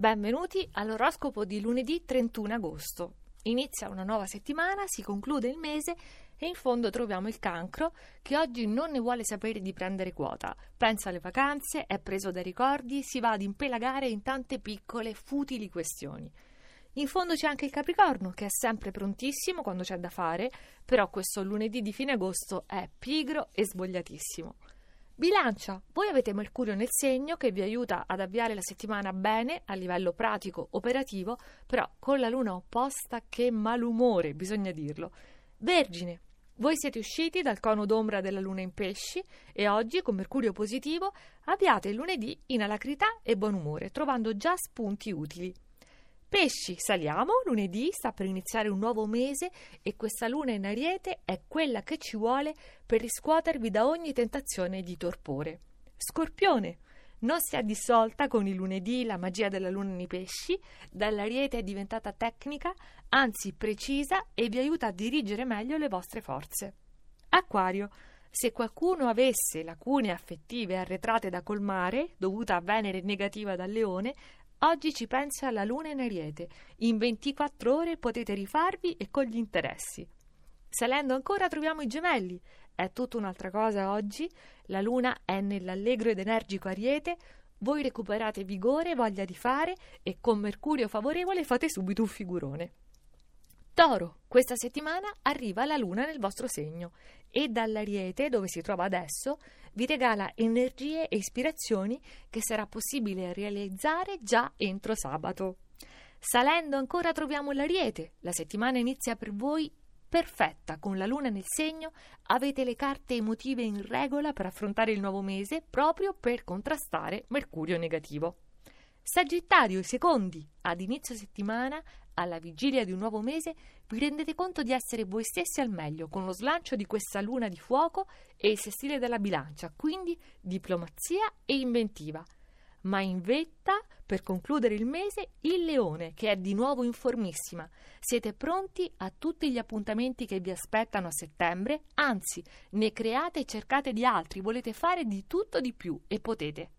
Benvenuti all'oroscopo di lunedì 31 agosto. Inizia una nuova settimana, si conclude il mese e in fondo troviamo il Cancro che oggi non ne vuole sapere di prendere quota. Pensa alle vacanze, è preso dai ricordi, si va ad impelagare in tante piccole futili questioni. In fondo c'è anche il Capricorno che è sempre prontissimo quando c'è da fare, però questo lunedì di fine agosto è pigro e svogliatissimo. Bilancia, voi avete Mercurio nel segno che vi aiuta ad avviare la settimana bene a livello pratico, operativo, però con la luna opposta che malumore, bisogna dirlo. Vergine, voi siete usciti dal cono d'ombra della luna in pesci e oggi con Mercurio positivo avviate il lunedì in alacrità e buon umore, trovando già spunti utili. Pesci, saliamo, lunedì sta per iniziare un nuovo mese e questa luna in Ariete è quella che ci vuole per riscuotervi da ogni tentazione di torpore. Scorpione, non si è dissolta con il lunedì la magia della luna nei pesci, dall'Ariete è diventata tecnica, anzi precisa e vi aiuta a dirigere meglio le vostre forze. Acquario, se qualcuno avesse lacune affettive arretrate da colmare, dovuta a Venere negativa dal Leone, oggi ci pensa la luna in Ariete, in 24 ore potete rifarvi e con gli interessi. Salendo ancora troviamo i Gemelli, è tutta un'altra cosa oggi, la luna è nell'allegro ed energico Ariete, voi recuperate vigore, voglia di fare e con Mercurio favorevole fate subito un figurone. Toro, questa settimana arriva la luna nel vostro segno e dall'Ariete, dove si trova adesso, vi regala energie e ispirazioni che sarà possibile realizzare già entro sabato. Salendo ancora troviamo l'Ariete, la settimana inizia per voi perfetta, con la luna nel segno avete le carte emotive in regola per affrontare il nuovo mese proprio per contrastare Mercurio negativo. Sagittario, i secondi, ad inizio settimana, alla vigilia di un nuovo mese, vi rendete conto di essere voi stessi al meglio con lo slancio di questa luna di fuoco e il sestile della bilancia, quindi diplomazia e inventiva. Ma in vetta, per concludere il mese, il Leone, che è di nuovo in formissima. Siete pronti a tutti gli appuntamenti che vi aspettano a settembre, anzi, ne create e cercate di altri, volete fare di tutto di più e potete.